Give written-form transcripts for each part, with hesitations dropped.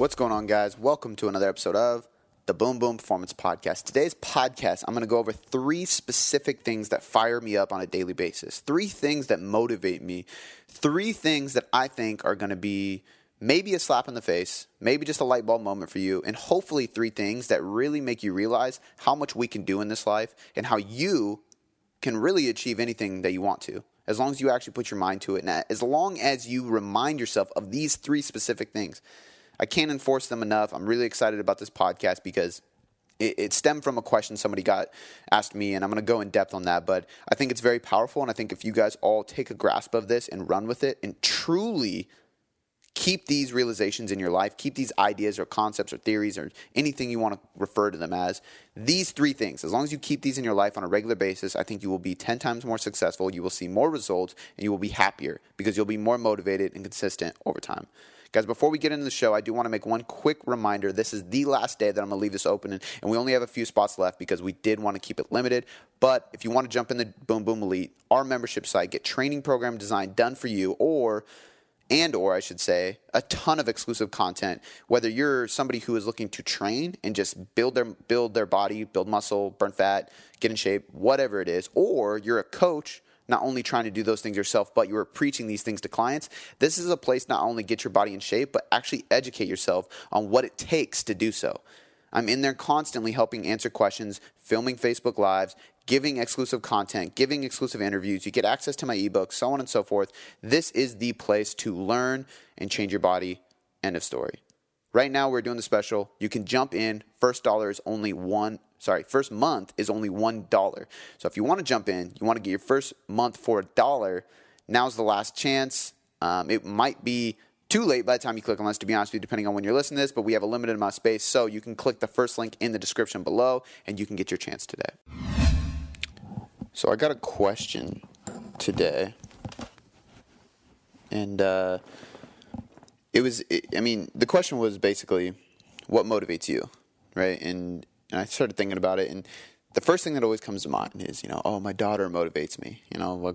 What's going on, guys? Welcome to another episode of the Boom Boom Performance Podcast. Today's podcast, I'm going to go over three specific things that fire me up on a daily basis, three things that motivate me, three things that I think are going to be maybe a slap in the face, maybe just a light bulb moment for you, and hopefully three things that really make you realize how much we can do in this life and how you can really achieve anything that you want to, as long as you actually put your mind to it and as long as you remind yourself of these three specific things. I can't enforce them enough. I'm really excited about this podcast because it stemmed from a question somebody asked me, and I'm going to go in depth on that. But I think it's very powerful, and I think if you guys all take a grasp of this and run with it and truly keep these realizations in your life, keep these ideas or concepts or theories or anything you want to refer to them as, these three things, as long as you keep these in your life on a regular basis, I think you will be 10 times more successful, you will see more results, and you will be happier because you'll be more motivated and consistent over time. Guys, before we get into the show, I do want to make one quick reminder. This is the last day that I'm going to leave this open, and we only have a few spots left because we did want to keep it limited. But if you want to jump in the Boom Boom Elite, our membership site, get training program design done for you, or a ton of exclusive content, whether you're somebody who is looking to train and just build their body, build muscle, burn fat, get in shape, whatever it is, or you're a coach not only trying to do those things yourself, but you are preaching these things to clients. This is a place not only get your body in shape, but actually educate yourself on what it takes to do so. I'm in there constantly helping answer questions, filming Facebook Lives, giving exclusive content, giving exclusive interviews. You get access to my ebooks, so on and so forth. This is the place to learn and change your body. End of story. Right now, we're doing the special. You can jump in. First month is only $1. So if you want to jump in, you want to get your first month for $1, now's the last chance. It might be too late by the time you click on this, to be honest with you, depending on when you're listening to this, but we have a limited amount of space, so you can click the first link in the description below, and you can get your chance today. So I got a question today, and the question was basically, what motivates you, right? And I started thinking about it, and the first thing that always comes to mind is, my daughter motivates me.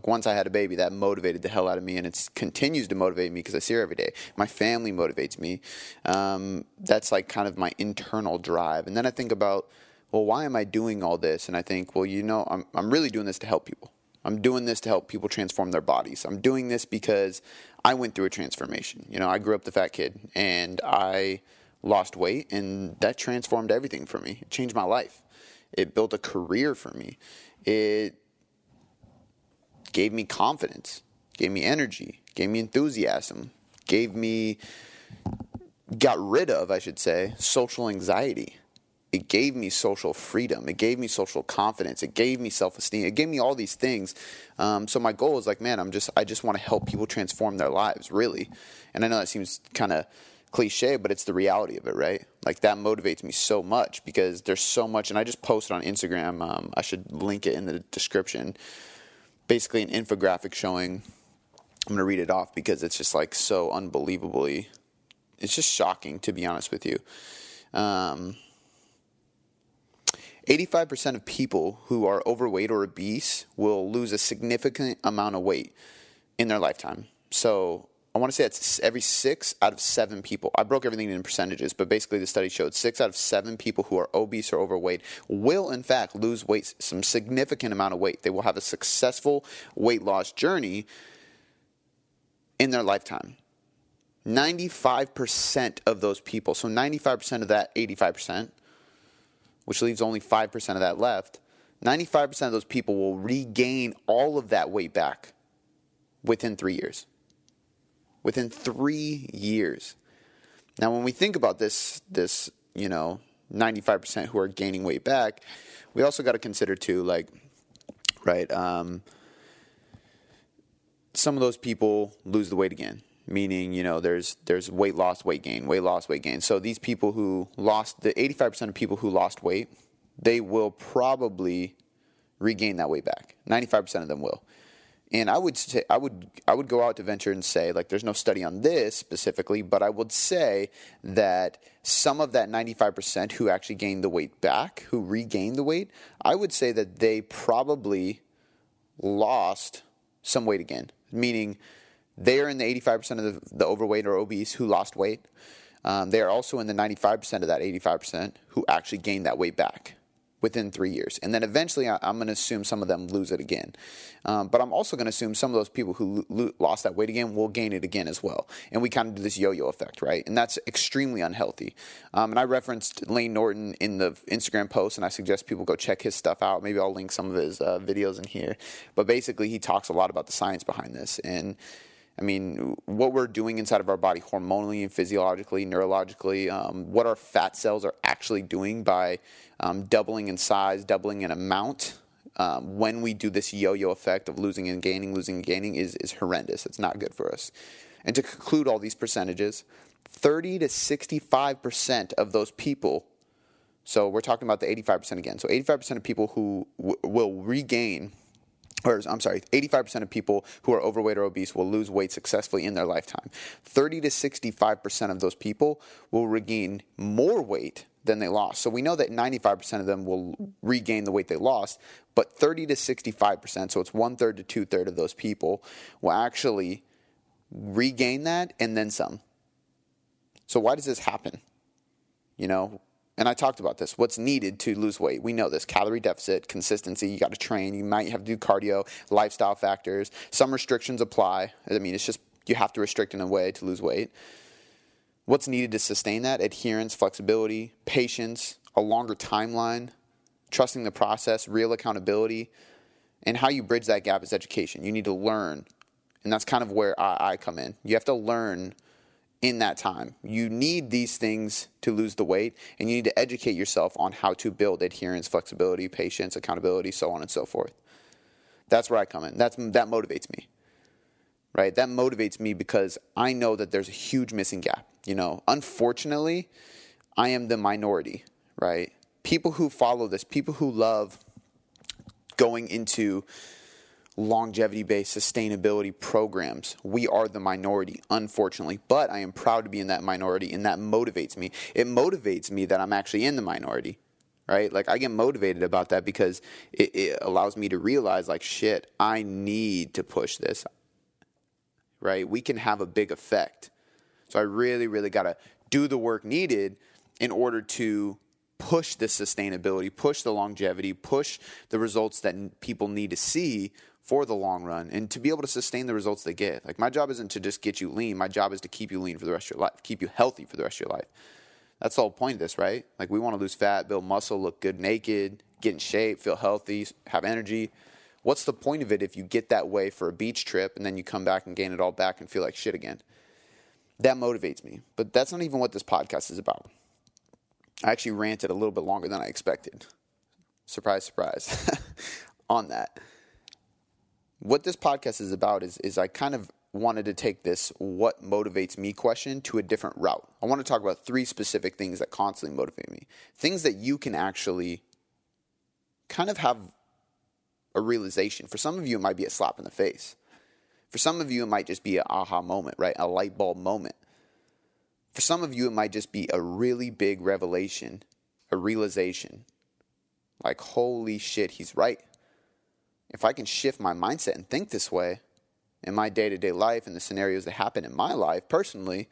Once I had a baby, that motivated the hell out of me, and it continues to motivate me because I see her every day. My family motivates me. That's like kind of my internal drive. And then I think about, why am I doing all this? And I think, I'm really doing this to help people. I'm doing this to help people transform their bodies. I'm doing this because I went through a transformation. I grew up the fat kid, and I lost weight, and that transformed everything for me. It changed my life. It built a career for me. It gave me confidence, gave me energy, gave me enthusiasm, got rid of social anxiety. It gave me social freedom. It gave me social confidence. It gave me self-esteem. It gave me all these things. So my goal is I just want to help people transform their lives, really. And I know that seems kind of cliche, but it's the reality of it, right? Like, that motivates me so much because there's so much, and I just posted on Instagram, I should link it in the description, basically an infographic showing, I'm going to read it off because it's just like so unbelievably, it's just shocking, to be honest with you. 85% of people who are overweight or obese will lose a significant amount of weight in their lifetime. So I want to say that's every 6 out of 7 people. I broke everything into percentages, but basically the study showed 6 out of 7 people who are obese or overweight will, in fact, lose weight, some significant amount of weight. They will have a successful weight loss journey in their lifetime. 95% of those people, so 95% of that 85%, which leaves only 5% of that left, 95% of those people will regain all of that weight back within 3 years. Within 3 years. Now, when we think about this 95% who are gaining weight back, we also got to consider too, some of those people lose the weight again. Meaning, there's weight loss, weight gain, weight loss, weight gain. So these people who lost, the 85% of people who lost weight, they will probably regain that weight back. 95% of them will. And I would go out to venture and say, there's no study on this specifically, but I would say that some of that 95% who actually gained the weight back, who regained the weight, I would say that they probably lost some weight again, meaning they are in the 85% of the overweight or obese who lost weight. They are also in the 95% of that 85% who actually gain that weight back within 3 years. And then eventually I'm going to assume some of them lose it again. But I'm also going to assume some of those people who lost that weight again will gain it again as well. And we kind of do this yo-yo effect, right? And that's extremely unhealthy. And I referenced Lane Norton in the Instagram post, and I suggest people go check his stuff out. Maybe I'll link some of his videos in here. But basically he talks a lot about the science behind this. And I mean, what we're doing inside of our body hormonally and physiologically, neurologically, what our fat cells are actually doing by doubling in size, doubling in amount when we do this yo-yo effect of losing and gaining is horrendous. It's not good for us. And to conclude all these percentages, 30 to 65% of those people, so we're talking about the 85% again, so 85% of people who will regain, or I'm sorry, 85% of people who are overweight or obese will lose weight successfully in their lifetime. 30 to 65% of those people will regain more weight than they lost. So we know that 95% of them will regain the weight they lost, but 30 to 65%, so it's 1/3 to 2/3 of those people, will actually regain that and then some. So why does this happen? You know, and I talked about this, what's needed to lose weight. We know this, calorie deficit, consistency, you got to train, you might have to do cardio, lifestyle factors. Some restrictions apply. I mean, it's just you have to restrict in a way to lose weight. What's needed to sustain that? Adherence, flexibility, patience, a longer timeline, trusting the process, real accountability. And how you bridge that gap is education. You need to learn, and that's kind of where I come in. You have to learn in that time. You need these things to lose the weight, and you need to educate yourself on how to build adherence, flexibility, patience, accountability, so on and so forth. That's where I come in. That motivates me, right? That motivates me because I know that there's a huge missing gap. You know, unfortunately, I am the minority, right? People who follow this, people who love going into longevity-based sustainability programs, we are the minority, unfortunately. But I am proud to be in that minority, and that motivates me. It motivates me that I'm actually in the minority, right? Like, I get motivated about that because it allows me to realize, like, shit, I need to push this, right? We can have a big effect. So I really, really got to do the work needed in order to push the sustainability, push the longevity, push the results that people need to see for the long run, and to be able to sustain the results they get. Like, my job isn't to just get you lean. My job is to keep you lean for the rest of your life, keep you healthy for the rest of your life. That's the whole point of this, right? Like, we want to lose fat, build muscle, look good naked, get in shape, feel healthy, have energy. What's the point of it if you get that way for a beach trip and then you come back and gain it all back and feel like shit again? That motivates me. But that's not even what this podcast is about. I actually ranted a little bit longer than I expected. Surprise, surprise on that. What this podcast is about is I kind of wanted to take this what motivates me question to a different route. I want to talk about three specific things that constantly motivate me. Things that you can actually kind of have a realization. For some of you, it might be a slap in the face. For some of you, it might just be an aha moment, right? A light bulb moment. For some of you, it might just be a really big revelation, a realization. Like, holy shit, he's right. If I can shift my mindset and think this way in my day-to-day life and the scenarios that happen in my life personally,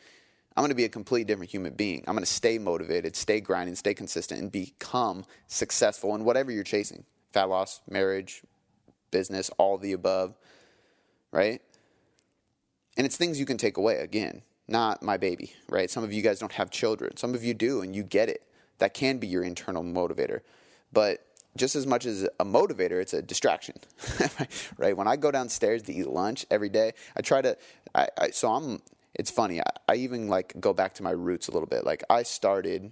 I'm going to be a completely different human being. I'm going to stay motivated, stay grinding, stay consistent, and become successful in whatever you're chasing. Fat loss, marriage, business, all the above, right? And it's things you can take away again. Not my baby, right? Some of you guys don't have children. Some of you do, and you get it. That can be your internal motivator. But just as much as a motivator, it's a distraction, right? When I go downstairs to eat lunch every day, I try to it's funny. I even, like, go back to my roots a little bit. Like, I need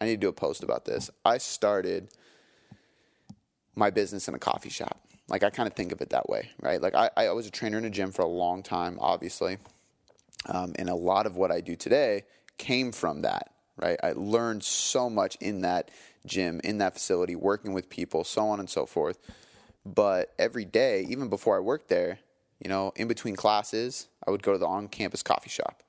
to do a post about this. I started my business in a coffee shop. Like, I kind of think of it that way, right? Like, I was a trainer in a gym for a long time, obviously. And a lot of what I do today came from that, right? I learned so much in that gym, in that facility, working with people, so on and so forth. But every day, even before I worked there, you know, in between classes, I would go to the on-campus coffee shop.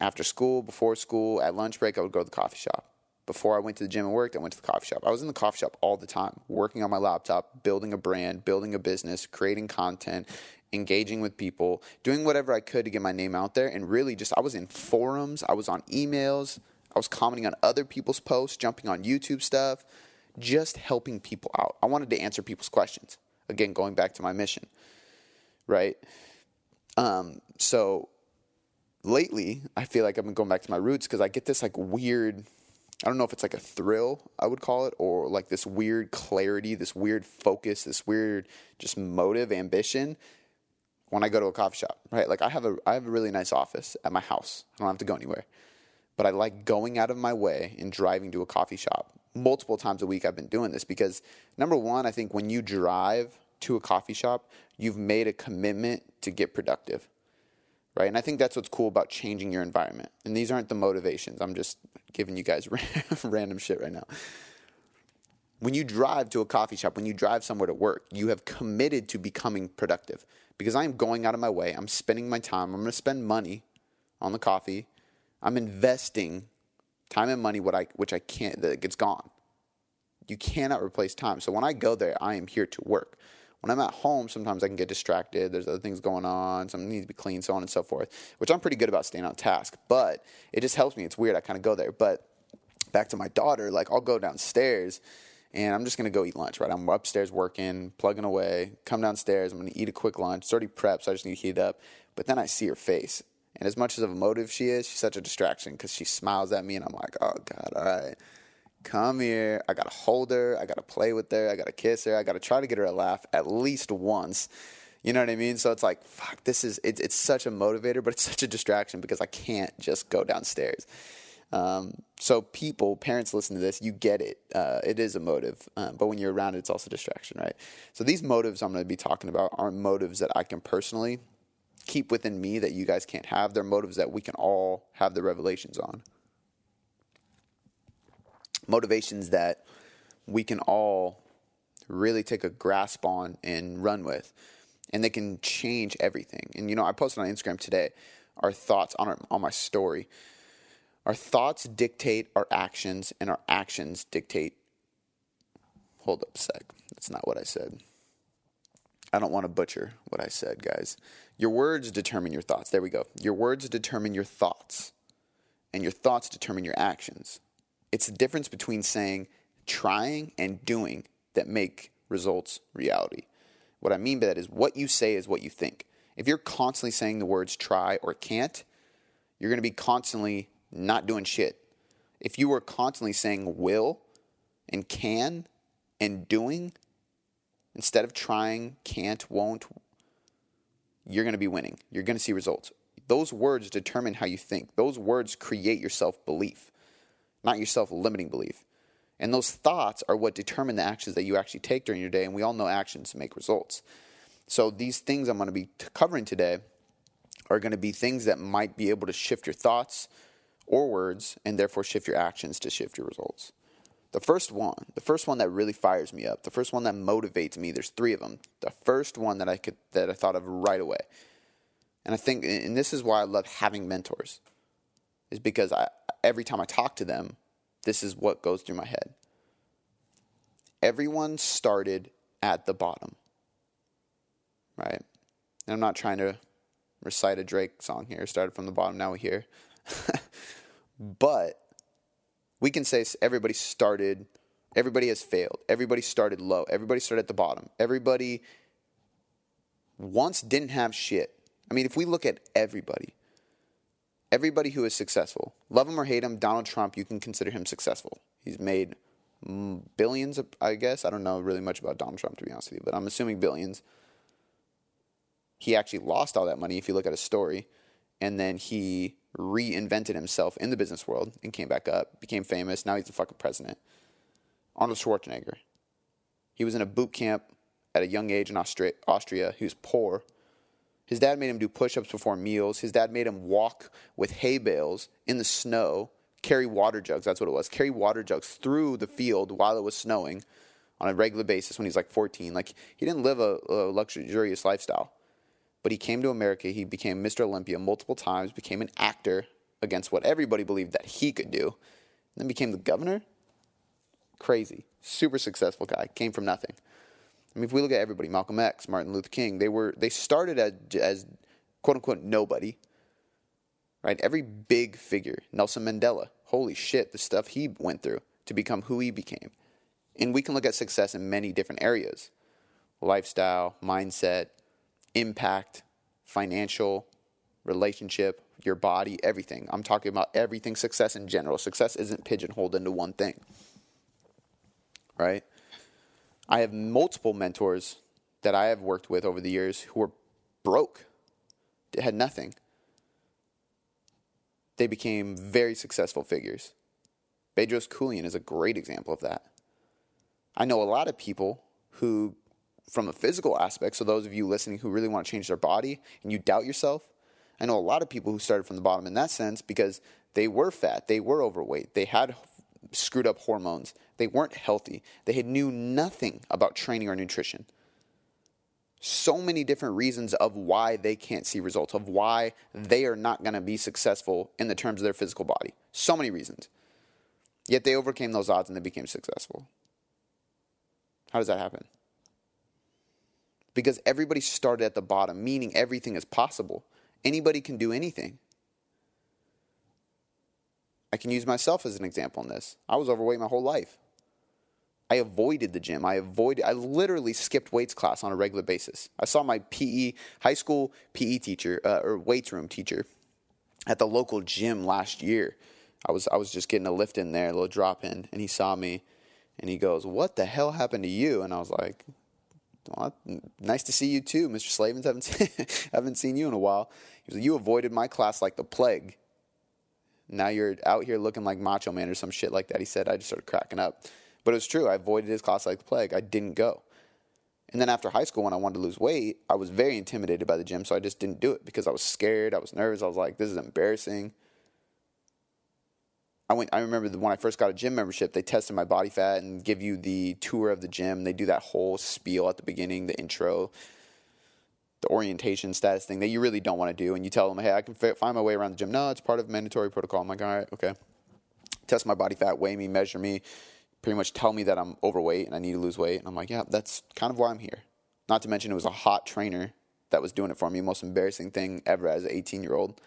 After school, before school, at lunch break, I would go to the coffee shop. Before I went to the gym and worked, I went to the coffee shop. I was in the coffee shop all the time, working on my laptop, building a brand, building a business, creating content, engaging with people, doing whatever I could to get my name out there. And really just, I was in forums, I was on emails, I was commenting on other people's posts, jumping on YouTube stuff, just helping people out. I wanted to answer people's questions. Again, going back to my mission, right? So lately, I feel like I've been going back to my roots because I get this like weird, I don't know if it's like a thrill, I would call it, or like this weird clarity, this weird focus, this weird just motive, ambition when I go to a coffee shop, right? Like I have a really nice office at my house. I don't have to go anywhere. But I like going out of my way and driving to a coffee shop. Multiple times a week I've been doing this because, number one, I think when you drive to a coffee shop, you've made a commitment to get productive, right? And I think that's what's cool about changing your environment. And these aren't the motivations. I'm just giving you guys random shit right now. When you drive to a coffee shop, when you drive somewhere to work, you have committed to becoming productive because I am going out of my way. I'm spending my time. I'm going to spend money on the coffee. I'm investing time and money, which I can't, that gets gone. You cannot replace time. So when I go there, I am here to work. When I'm at home, sometimes I can get distracted. There's other things going on. Something needs to be cleaned, so on and so forth, which I'm pretty good about staying on task. But it just helps me. It's weird. I kind of go there. But back to my daughter, like I'll go downstairs and I'm just going to go eat lunch, right? I'm upstairs working, plugging away, come downstairs. I'm going to eat a quick lunch. It's already prepped, so I just need to heat it up. But then I see her face. And as much as of a motive she is, she's such a distraction because she smiles at me and I'm like, oh, God, all right. Come here. I got to hold her. I got to play with her. I got to kiss her. I got to try to get her to laugh at least once. You know what I mean? So it's like, fuck, this is, it's such a motivator, but it's such a distraction because I can't just go downstairs. So people, parents listen to this, you get it. It is a motive, but when you're around it, it's also a distraction, right? So these motives I'm going to be talking about are motives that I can personally keep within me that you guys can't have. They're motives that we can all have the revelations on. Motivations that we can all really take a grasp on and run with. And they can change everything. And, you know, I posted on Instagram today our thoughts on my story. Our thoughts dictate our actions, and our actions dictate... Hold up a sec. That's not what I said. I don't want to butcher what I said, guys. Your words determine your thoughts. There we go. Your words determine your thoughts. And your thoughts determine your actions. It's the difference between saying, trying, and doing that make results reality. What I mean by that is what you say is what you think. If you're constantly saying the words try or can't, you're going to be constantly not doing shit. If you were constantly saying will and can and doing instead of trying, can't, won't, you're going to be winning. You're going to see results. Those words determine how you think. Those words create your self-belief, not your self-limiting belief. And those thoughts are what determine the actions that you actually take during your day. And we all know actions make results. So these things I'm going to be covering today are going to be things that might be able to shift your thoughts or words and therefore shift your actions to shift your results. The first one that really fires me up, the first one that motivates me, there's three of them. The first one that I thought of right away. And I think, and this is why I love having mentors, is because every time I talk to them, this is what goes through my head. Everyone started at the bottom, right? And I'm not trying to recite a Drake song here, started from the bottom, now we're here. But we can say everybody has failed. Everybody started low. Everybody started at the bottom. Everybody once didn't have shit. I mean, if we look at everybody who is successful, love him or hate him, Donald Trump, you can consider him successful. He's made billions, I guess. I don't know really much about Donald Trump, to be honest with you, but I'm assuming billions. He actually lost all that money, if you look at his story, and then he reinvented himself in the business world and came back up, became famous. Now he's the fucking president. Arnold Schwarzenegger. He was in a boot camp at a young age in Austria. He was poor. His dad made him do push-ups before meals. His dad made him walk with hay bales in the snow, carry water jugs, that's what it was, carry water jugs through the field while it was snowing on a regular basis when he was like 14. Like, he didn't live a luxurious lifestyle. But he came to America, he became Mr. Olympia multiple times, became an actor against what everybody believed that he could do, then became the governor. Crazy. Super successful guy. Came from nothing. I mean, if we look at everybody, Malcolm X, Martin Luther King, they started as quote-unquote nobody, right? Every big figure. Nelson Mandela. Holy shit, the stuff he went through to become who he became. And we can look at success in many different areas. Lifestyle, mindset, impact, financial, relationship, your body, everything. I'm talking about everything, success in general. Success isn't pigeonholed into one thing, right? I have multiple mentors that I have worked with over the years who were broke, had nothing. They became very successful figures. Bedros Koulian is a great example of that. I know a lot of people who, from a physical aspect, so those of you listening who really want to change their body and you doubt yourself, I know a lot of people who started from the bottom in that sense because they were fat, they were overweight, they had screwed up hormones, they weren't healthy, they had knew nothing about training or nutrition. So many different reasons of why they can't see results, of why they are not going to be successful in the terms of their physical body. So many reasons. Yet they overcame those odds and they became successful. How does that happen? Because everybody started at the bottom, meaning everything is possible. Anybody can do anything. I can use myself as an example in this. I was overweight my whole life. I avoided the gym. I literally skipped weights class on a regular basis. I saw my high school PE teacher or weights room teacher at the local gym last year. I was just getting a lift in there, a little drop in, and he saw me, and he goes, "What the hell happened to you?" And I was like, "Well, nice to see you too, Mr. Slavins. Haven't seen you in a while." He was like, "You avoided my class like the plague. Now you're out here looking like Macho Man or some shit like that." He said. I just started cracking up. But it was true. I avoided his class like the plague. I didn't go. And then after high school, when I wanted to lose weight, I was very intimidated by the gym, so I just didn't do it because I was scared. I was nervous. I was like, this is embarrassing. I remember when I first got a gym membership, they tested my body fat and give you the tour of the gym. They do that whole spiel at the beginning, the intro, the orientation status thing that you really don't want to do. And you tell them, hey, I can find my way around the gym. No, it's part of mandatory protocol. I'm like, all right, okay. Test my body fat, weigh me, measure me. Pretty much tell me that I'm overweight and I need to lose weight. And I'm like, yeah, that's kind of why I'm here. Not to mention it was a hot trainer that was doing it for me. Most embarrassing thing ever as an 18-year-old.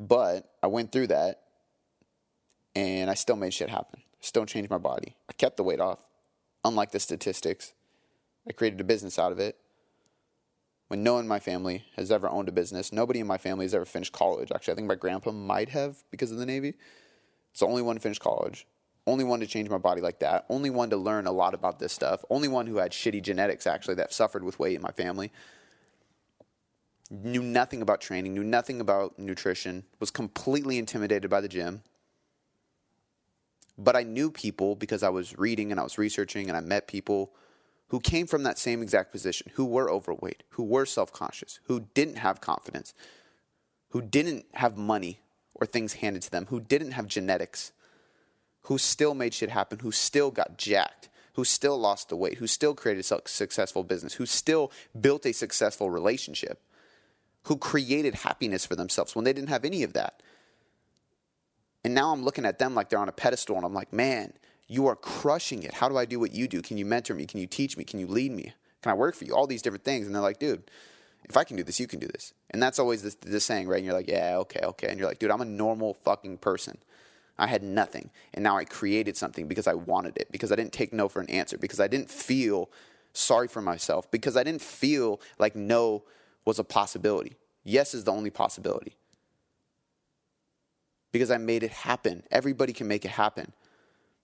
But I went through that and I still made shit happen. Still changed my body. I kept the weight off. Unlike the statistics, I created a business out of it. When no one in my family has ever owned a business, nobody in my family has ever finished college. Actually, I think my grandpa might have because of the Navy. It's the only one to finish college. Only one to change my body like that. Only one to learn a lot about this stuff. Only one who had shitty genetics, actually, that suffered with weight in my family. Knew nothing about training. Knew nothing about nutrition. Was completely intimidated by the gym. But I knew people because I was reading and I was researching and I met people who came from that same exact position, who were overweight, who were self-conscious, who didn't have confidence, who didn't have money or things handed to them, who didn't have genetics, who still made shit happen, who still got jacked, who still lost the weight, who still created a successful business, who still built a successful relationship, who created happiness for themselves when they didn't have any of that. And now I'm looking at them like they're on a pedestal, and I'm like, man, you are crushing it. How do I do what you do? Can you mentor me? Can you teach me? Can you lead me? Can I work for you? All these different things. And they're like, dude, if I can do this, you can do this. And that's always this saying, right? And you're like, yeah, okay. And you're like, dude, I'm a normal fucking person. I had nothing, and now I created something because I wanted it, because I didn't take no for an answer, because I didn't feel sorry for myself, because I didn't feel like no was a possibility. Yes is the only possibility. Because I made it happen. Everybody can make it happen.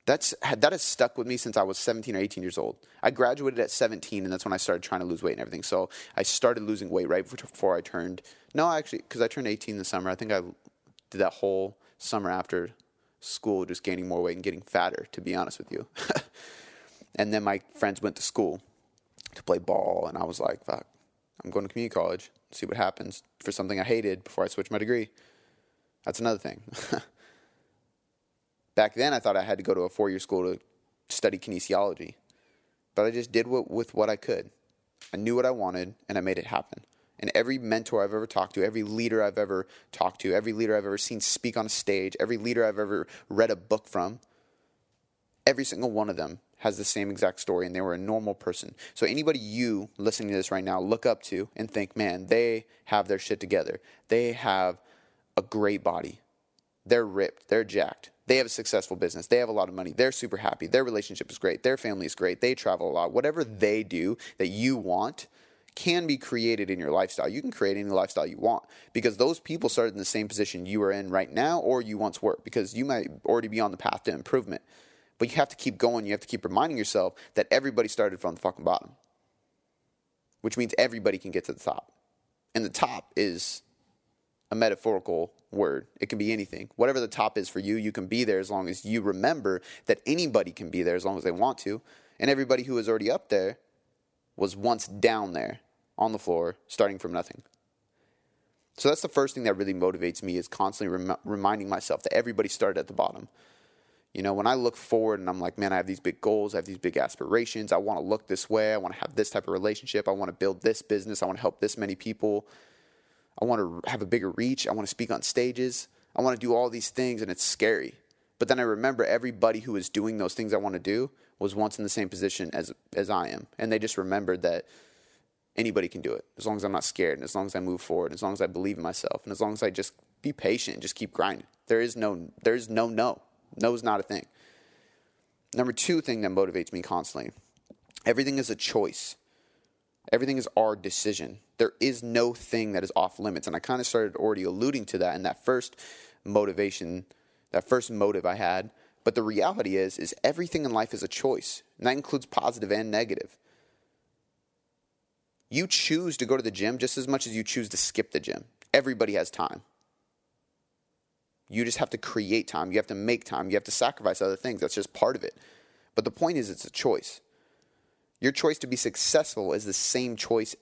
That has stuck with me since I was 17 or 18 years old. I graduated at 17, and that's when I started trying to lose weight and everything. So I started losing weight right before I turned. No, actually, because I turned 18 this summer. I think I did that whole summer after school, just gaining more weight and getting fatter, to be honest with you. And then my friends went to school to play ball, and I was like, fuck, I'm going to community college, see what happens for something I hated before I switched my degree. That's another thing. Back then, I thought I had to go to a four-year school to study kinesiology, but I just did with what I could. I knew what I wanted, and I made it happen. And every mentor I've ever talked to, every leader I've ever talked to, every leader I've ever seen speak on a stage, every leader I've ever read a book from, every single one of them has the same exact story, and they were a normal person. So anybody you listening to this right now look up to and think, man, they have their shit together. They have a great body. They're ripped. They're jacked. They have a successful business. They have a lot of money. They're super happy. Their relationship is great. Their family is great. They travel a lot. Whatever they do that you want can be created in your lifestyle. You can create any lifestyle you want because those people started in the same position you are in right now or you once were, because you might already be on the path to improvement. But you have to keep going. You have to keep reminding yourself that everybody started from the fucking bottom, which means everybody can get to the top. And the top is a metaphorical word. It can be anything. Whatever the top is for you, you can be there as long as you remember that anybody can be there as long as they want to. And everybody who is already up there was once down there on the floor starting from nothing. So that's the first thing that really motivates me, is constantly reminding myself that everybody started at the bottom. You know, when I look forward and I'm like, man, I have these big goals. I have these big aspirations. I want to look this way. I want to have this type of relationship. I want to build this business. I want to help this many people. I want to have a bigger reach. I want to speak on stages. I want to do all these things, and it's scary. But then I remember everybody who is doing those things I want to do was once in the same position as I am. And they just remembered that anybody can do it as long as I'm not scared, and as long as I move forward, and as long as I believe in myself, and as long as I just be patient, just keep grinding. There is no. No is not a thing. Number two thing that motivates me constantly, everything is a choice. Everything is our decision. There is no thing that is off limits. And I kind of started already alluding to that in that first motivation, that first motive I had. But the reality is everything in life is a choice. And that includes positive and negative. You choose to go to the gym just as much as you choose to skip the gym. Everybody has time. You just have to create time. You have to make time. You have to sacrifice other things. That's just part of it. But the point is, it's a choice. Your choice to be successful is the same choice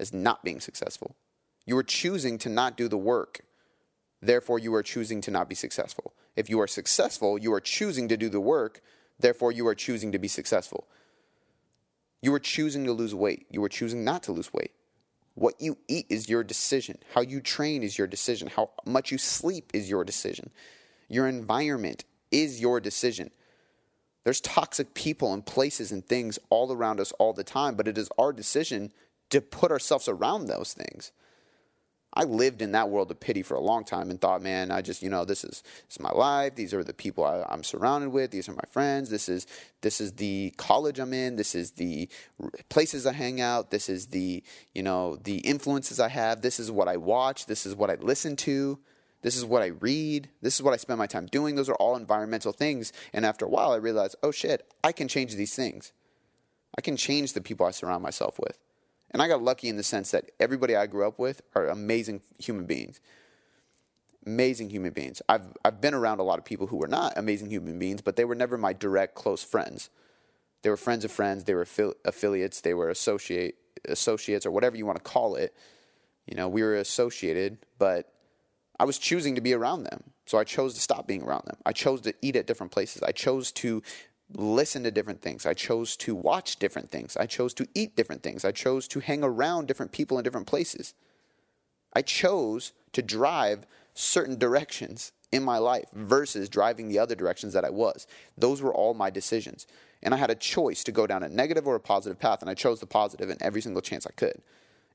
as not being successful. You are choosing to not do the work. Therefore, you are choosing to not be successful. If you are successful, you are choosing to do the work. Therefore, you are choosing to be successful. You are choosing to lose weight. You are choosing not to lose weight. What you eat is your decision. How you train is your decision. How much you sleep is your decision. Your environment is your decision. There's toxic people and places and things all around us all the time, but it is our decision to put ourselves around those things. I lived in that world of pity for a long time and thought, man, I just, you know, this is my life. These are the people I'm surrounded with. These are my friends. This is the college I'm in. This is the places I hang out. This is the, you know, the influences I have. This is what I watch. This is what I listen to. This is what I read. This is what I spend my time doing. Those are all environmental things. And after a while, I realized, oh shit, I can change these things. I can change the people I surround myself with. And I got lucky in the sense that everybody I grew up with are amazing human beings. Amazing human beings. I've been around a lot of people who were not amazing human beings, but they were never my direct close friends. They were friends of friends. They were affiliates. They were associates, or whatever you want to call it. You know, we were associated, but I was choosing to be around them. So I chose to stop being around them. I chose to eat at different places. I chose to listen to different things. I chose to watch different things. I chose to eat different things. I chose to hang around different people in different places. I chose to drive certain directions in my life versus driving the other directions that I was. Those were all my decisions. And I had a choice to go down a negative or a positive path, and I chose the positive in every single chance I could.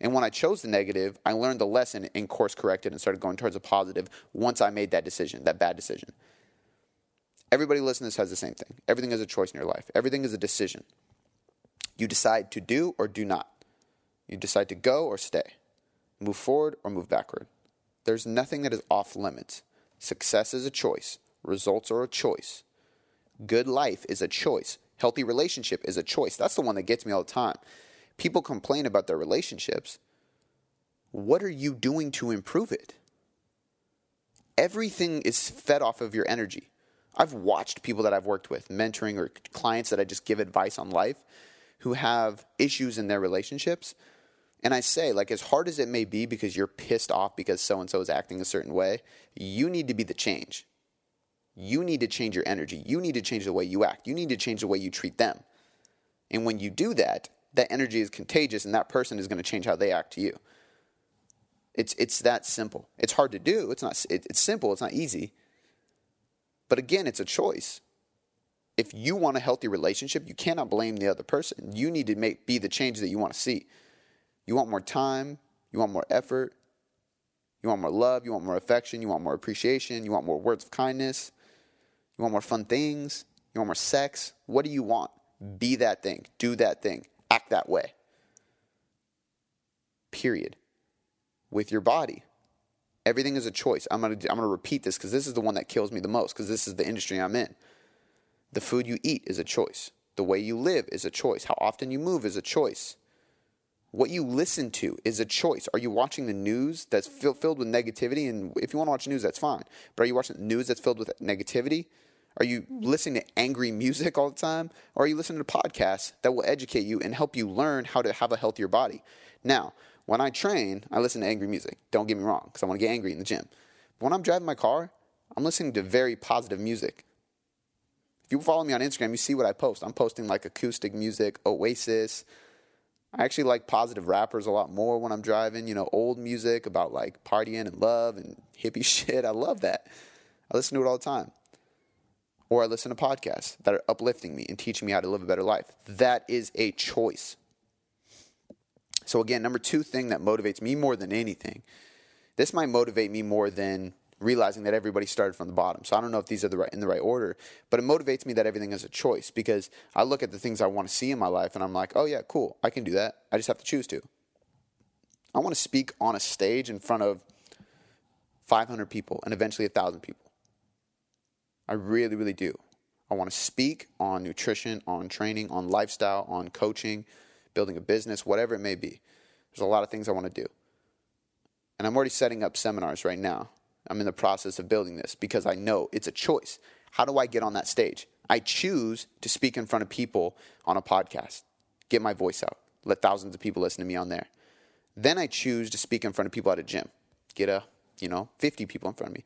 And when I chose the negative, I learned the lesson and course corrected and started going towards a positive once I made that decision, that bad decision. Everybody listening to this has the same thing. Everything is a choice in your life. Everything is a decision. You decide to do or do not. You decide to go or stay. Move forward or move backward. There's nothing that is off limits. Success is a choice. Results are a choice. Good life is a choice. Healthy relationship is a choice. That's the one that gets me all the time. People complain about their relationships. What are you doing to improve it? Everything is fed off of your energy. I've watched people that I've worked with, mentoring or clients that I just give advice on life who have issues in their relationships. And I say, like, as hard as it may be because you're pissed off because so-and-so is acting a certain way, you need to be the change. You need to change your energy. You need to change the way you act. You need to change the way you treat them. And when you do that, that energy is contagious, and that person is going to change how they act to you. It's that simple. It's hard to do. It's simple. It's not easy. But again, it's a choice. If you want a healthy relationship, you cannot blame the other person. You need to be the change that you want to see. You want more time. You want more effort. You want more love. You want more affection. You want more appreciation. You want more words of kindness. You want more fun things. You want more sex. What do you want? Be that thing. Do that thing. Act that way. Period. With your body. Everything is a choice. I'm gonna repeat this because this is the one that kills me the most, because this is the industry I'm in. The food you eat is a choice. The way you live is a choice. How often you move is a choice. What you listen to is a choice. Are you watching the news that's filled with negativity? And if you want to watch news, that's fine. But are you watching news that's filled with negativity? Are you listening to angry music all the time? Or are you listening to podcasts that will educate you and help you learn how to have a healthier body? Now, when I train, I listen to angry music. Don't get me wrong, because I want to get angry in the gym. But when I'm driving my car, I'm listening to very positive music. If you follow me on Instagram, you see what I post. I'm posting like acoustic music, Oasis. I actually like positive rappers a lot more when I'm driving. You know, old music about like partying and love and hippie shit. I love that. I listen to it all the time. Or I listen to podcasts that are uplifting me and teaching me how to live a better life. That is a choice. So again, number two thing that motivates me more than anything. This might motivate me more than realizing that everybody started from the bottom. So I don't know if these are in the right order, but it motivates me that everything is a choice, because I look at the things I want to see in my life and I'm like, oh yeah, cool, I can do that. I just have to choose to. I want to speak on a stage in front of 500 people and eventually 1,000 people. I really, really do. I want to speak on nutrition, on training, on lifestyle, on coaching, building a business, whatever it may be. There's a lot of things I want to do. And I'm already setting up seminars right now. I'm in the process of building this because I know it's a choice. How do I get on that stage? I choose to speak in front of people on a podcast, get my voice out, let thousands of people listen to me on there. Then I choose to speak in front of people at a gym, get 50 people in front of me.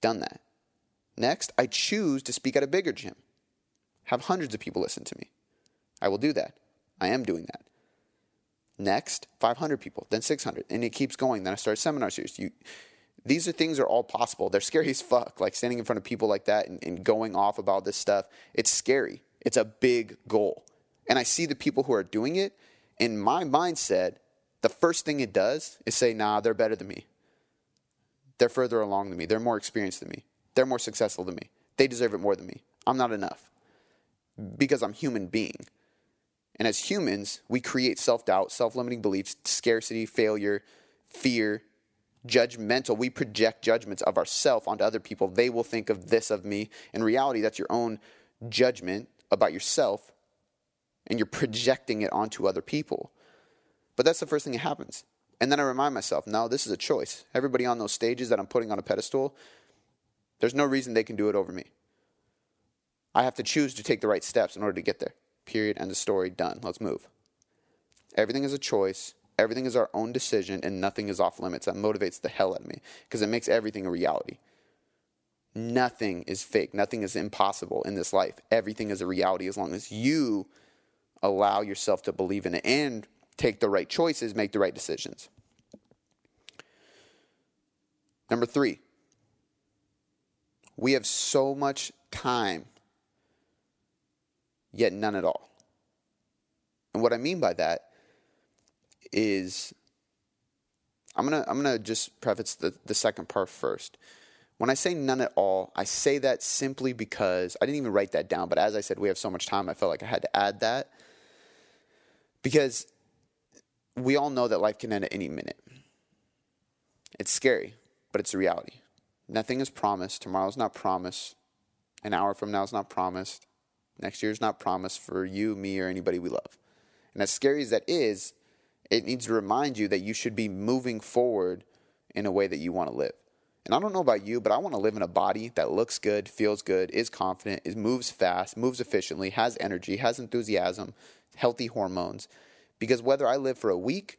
Done that. Next, I choose to speak at a bigger gym, have hundreds of people listen to me. I will do that. I am doing that. Next, 500 people, then 600, and it keeps going. Then I start a seminar series. These things are all possible. They're scary as fuck, like standing in front of people like that and going off about this stuff. It's scary. It's a big goal. And I see the people who are doing it. In my mindset, the first thing it does is say, nah, they're better than me. They're further along than me. They're more experienced than me. They're more successful than me. They deserve it more than me. I'm not enough, because I'm human being. And as humans, we create self-doubt, self-limiting beliefs, scarcity, failure, fear, judgmental. We project judgments of ourselves onto other people. They will think of this of me. In reality, that's your own judgment about yourself, and you're projecting it onto other people. But that's the first thing that happens. And then I remind myself, no, this is a choice. Everybody on those stages that I'm putting on a pedestal, there's no reason they can do it over me. I have to choose to take the right steps in order to get there. Period. End of story. Done. Let's move. Everything is a choice. Everything is our own decision, and nothing is off limits. That motivates the hell out of me, because it makes everything a reality. Nothing is fake. Nothing is impossible in this life. Everything is a reality as long as you allow yourself to believe in it and take the right choices, make the right decisions. Number three, we have so much time, yet none at all. And what I mean by that is, I'm gonna just preface the second part first. When I say none at all, I say that simply because I didn't even write that down, but as I said, we have so much time, I felt like I had to add that, because we all know that life can end at any minute. It's scary, but it's a reality. Nothing is promised. Tomorrow's not promised. An hour from now is not promised. Next year's not promised for you, me, or anybody we love. And as scary as that is, it needs to remind you that you should be moving forward in a way that you want to live. And I don't know about you, but I want to live in a body that looks good, feels good, is confident, moves fast, moves efficiently, has energy, has enthusiasm, healthy hormones. Because whether I live for a week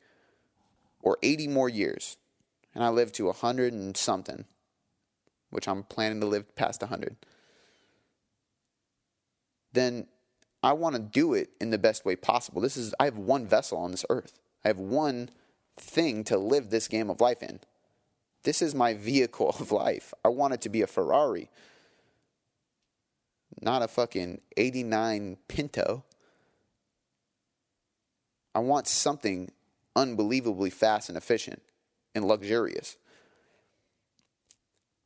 or 80 more years, and I live to 100 and something, which I'm planning to live past 100, then I want to do it in the best way possible. I have one vessel on this earth. I have one thing to live this game of life in. This is my vehicle of life. I want it to be a Ferrari, not a fucking 89 Pinto. I want something unbelievably fast and efficient and luxurious.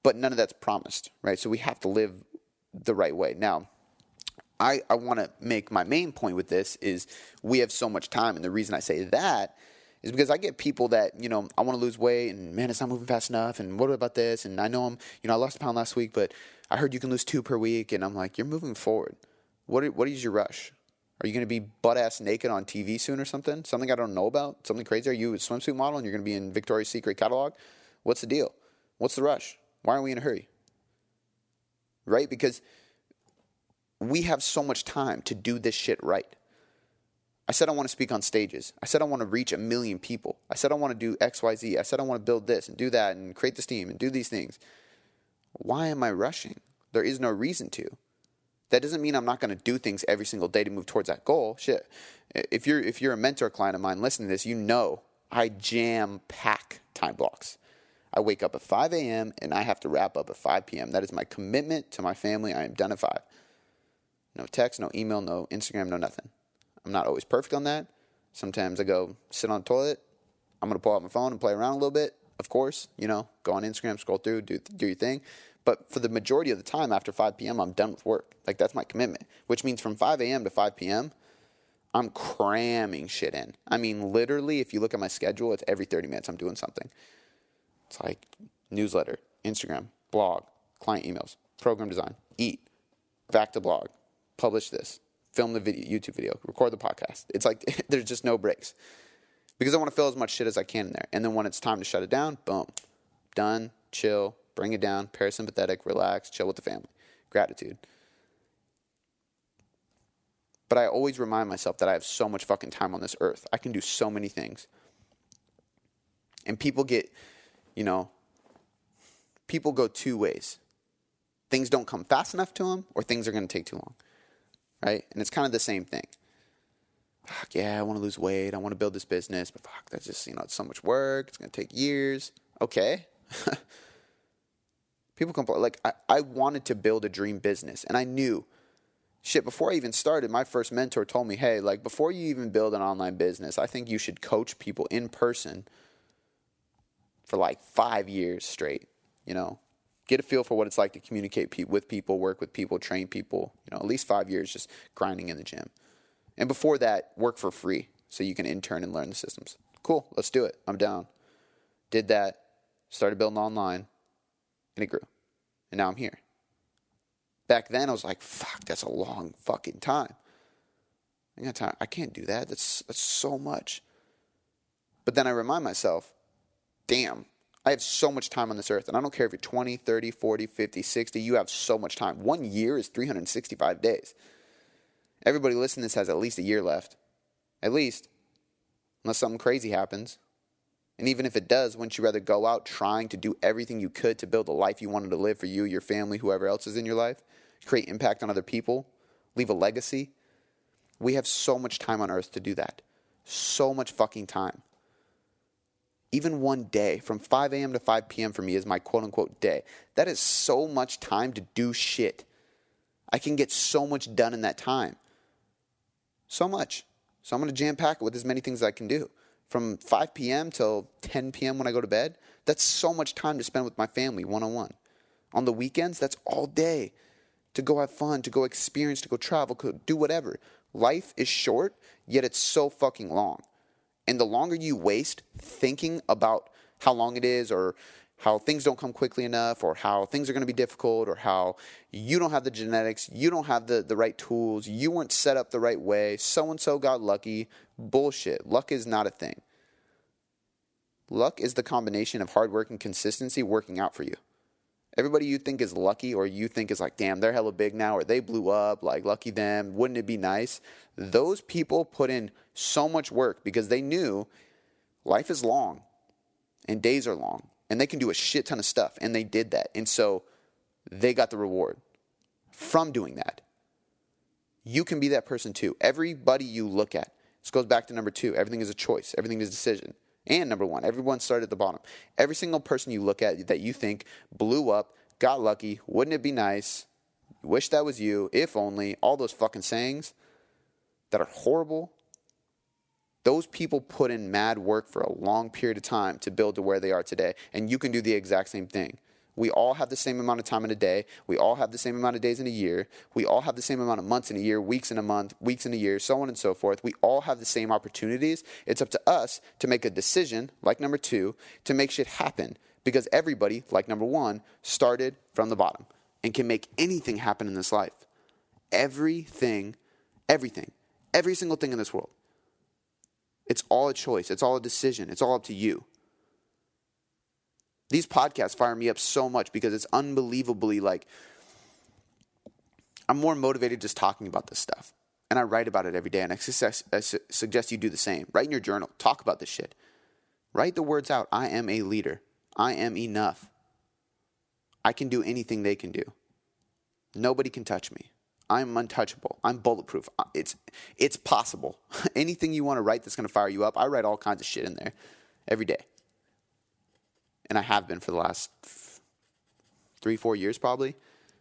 But none of that's promised, right? So we have to live the right way. Now, I want to make my main point with this is we have so much time. And the reason I say that is because I get people that, you know, I want to lose weight and, man, it's not moving fast enough. And what about this? And I know I'm, you know, I lost a pound last week, but I heard you can lose 2 per week. And I'm like, you're moving forward. What is your rush? Are you going to be butt-ass naked on TV soon or something? Something I don't know about? Something crazy? Are you a swimsuit model and you're going to be in Victoria's Secret catalog? What's the deal? What's the rush? Why aren't we in a hurry? Right? Because we have so much time to do this shit right. I said I want to speak on stages. I said I want to reach 1 million people. I said I want to do X, Y, Z. I said I want to build this and do that and create this team and do these things. Why am I rushing? There is no reason to. That doesn't mean I'm not going to do things every single day to move towards that goal. Shit. If you're a mentor client of mine listening to this, you know I jam-pack time blocks. I wake up at 5 a.m. and I have to wrap up at 5 p.m. That is my commitment to my family. I am done at 5. No text, no email, no Instagram, no nothing. I'm not always perfect on that. Sometimes I go sit on the toilet. I'm going to pull out my phone and play around a little bit. Of course, you know, go on Instagram, scroll through, do your thing. But for the majority of the time after 5 p.m., I'm done with work. Like, that's my commitment, which means from 5 a.m. to 5 p.m., I'm cramming shit in. I mean, literally, if you look at my schedule, it's every 30 minutes I'm doing something. It's like newsletter, Instagram, blog, client emails, program design, eat, back to blog, publish this, film the video, YouTube video, record the podcast. It's like there's just no breaks because I want to fill as much shit as I can in there. And then when it's time to shut it down, boom, done, chill, bring it down, parasympathetic, relax, chill with the family, gratitude. But I always remind myself that I have so much fucking time on this earth. I can do so many things. And people get... You know, people go two ways. Things don't come fast enough to them, or things are going to take too long, right? And it's kind of the same thing. Fuck, yeah, I want to lose weight. I want to build this business, but fuck, that's just, you know, it's so much work. It's going to take years. Okay. People complain. Like, I wanted to build a dream business, and I knew, shit, before I even started, my first mentor told me, hey, like, before you even build an online business, I think you should coach people in person for like 5 years straight, you know, get a feel for what it's like to communicate with people, work with people, train people, you know, at least 5 years just grinding in the gym. And before that, work for free so you can intern and learn the systems. Cool, let's do it. I'm down. Did that, started building online, and it grew. And now I'm here. Back then I was like, fuck, that's a long fucking time. I got time. I can't do that. That's so much. But then I remind myself, damn, I have so much time on this earth, and I don't care if you're 20, 30, 40, 50, 60, you have so much time. 1 year is 365 days. Everybody listening to this has at least a year left, at least, unless something crazy happens. And even if it does, wouldn't you rather go out trying to do everything you could to build the life you wanted to live for you, your family, whoever else is in your life, create impact on other people, leave a legacy? We have so much time on earth to do that. So much fucking time. Even one day, from 5 a.m. to 5 p.m. for me is my quote-unquote day. That is so much time to do shit. I can get so much done in that time. So much. So I'm going to jam-pack it with as many things as I can do. From 5 p.m. till 10 p.m. when I go to bed, that's so much time to spend with my family one-on-one. On the weekends, that's all day. To go have fun, to go experience, to go travel, to do whatever. Life is short, yet it's so fucking long. And the longer you waste thinking about how long it is or how things don't come quickly enough or how things are going to be difficult or how you don't have the genetics, you don't have the right tools, you weren't set up the right way, so-and-so got lucky, bullshit. Luck is not a thing. Luck is the combination of hard work and consistency working out for you. Everybody you think is lucky or you think is like, damn, they're hella big now or they blew up, like lucky them, wouldn't it be nice? Those people put in so much work because they knew life is long and days are long and they can do a shit ton of stuff and they did that. And so they got the reward from doing that. You can be that person too. Everybody you look at, this goes back to number 2, everything is a choice, everything is a decision. and number one. Everyone started at the bottom. Every single person you look at that you think blew up, got lucky, wouldn't it be nice, wish that was you, if only, all those fucking sayings that are horrible, those people put in mad work for a long period of time to build to where they are today. And you can do the exact same thing. We all have the same amount of time in a day. We all have the same amount of days in a year. We all have the same amount of months in a year, weeks in a month, weeks in a year, so on and so forth. We all have the same opportunities. It's up to us to make a decision, like number two, to make shit happen. Because everybody, like number one, started from the bottom and can make anything happen in this life. Everything, every single thing in this world. It's all a choice. It's all a decision. It's all up to you. These podcasts fire me up so much because it's unbelievably, like, I'm more motivated just talking about this stuff. And I write about it every day, and I suggest you do the same. Write in your journal. Talk about this shit. Write the words out. I am a leader. I am enough. I can do anything they can do. Nobody can touch me. I'm untouchable. I'm bulletproof. It's possible. Anything you want to write that's going to fire you up, I write all kinds of shit in there every day. And I have been for the last 3-4 years probably,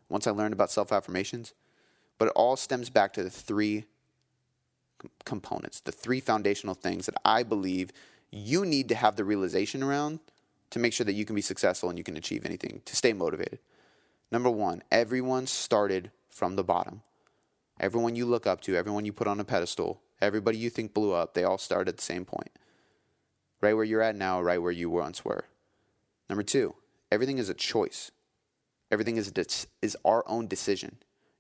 once I learned about self-affirmations. But it all stems back to the three components, the three foundational things that I believe you need to have the realization around to make sure that you can be successful and you can achieve anything, to stay motivated. Number one, everyone started from the bottom. Everyone you look up to, everyone you put on a pedestal, everybody you think blew up, they all started at the same point. Right where you're at now, right where you once were. Number two, everything is a choice. Everything is our own decision.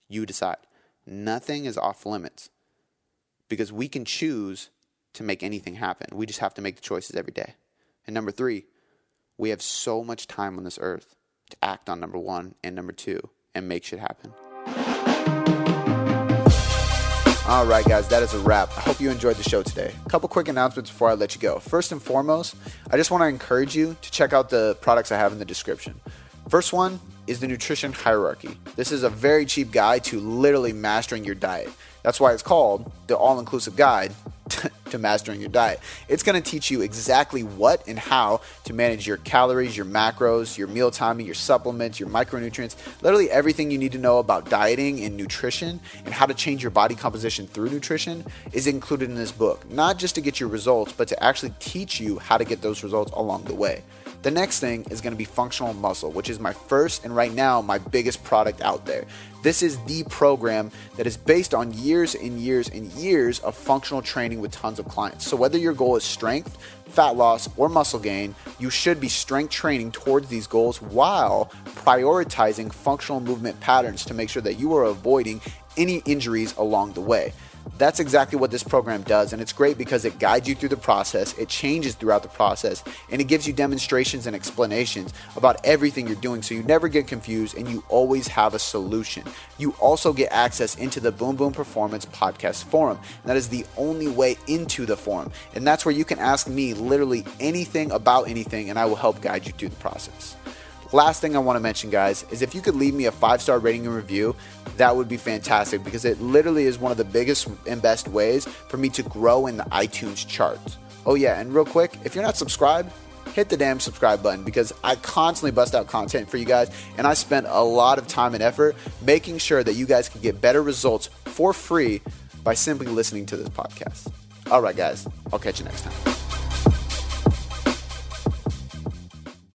You decide. Nothing is off limits because we can choose to make anything happen. We just have to make the choices every day. And number three, we have so much time on this earth to act on number one and number two and make shit happen. All right, guys, that is a wrap. I hope you enjoyed the show today. A couple quick announcements before I let you go. First and foremost, I just want to encourage you to check out the products I have in the description. First one is the Nutrition Hierarchy. This is a very cheap guide to literally mastering your diet. That's why it's called the All-Inclusive Guide to Mastering Your Diet. It's going to teach you exactly what and how to manage your calories, your macros, your meal timing, your supplements, your micronutrients, literally everything you need to know about dieting and nutrition and how to change your body composition through nutrition is included in this book, not just to get your results, but to actually teach you how to get those results along the way. The next thing is going to be Functional Muscle, which is my first and right now my biggest product out there. This is the program that is based on years and years and years of functional training with tons of clients. So whether your goal is strength, fat loss, or muscle gain, you should be strength training towards these goals while prioritizing functional movement patterns to make sure that you are avoiding any injuries along the way. That's exactly what this program does, and it's great because it guides you through the process, it changes throughout the process, and it gives you demonstrations and explanations about everything you're doing so you never get confused and you always have a solution. You also get access into the Boom Boom Performance Podcast Forum, and that is the only way into the forum, and that's where you can ask me literally anything about anything, and I will help guide you through the process. Last thing I want to mention, guys, is if you could leave me a 5-star rating and review, that would be fantastic because it literally is one of the biggest and best ways for me to grow in the iTunes charts. Oh yeah, and real quick, if you're not subscribed, hit the damn subscribe button because I constantly bust out content for you guys, and I spend a lot of time and effort making sure that you guys can get better results for free by simply listening to this podcast. All right, guys, I'll catch you next time.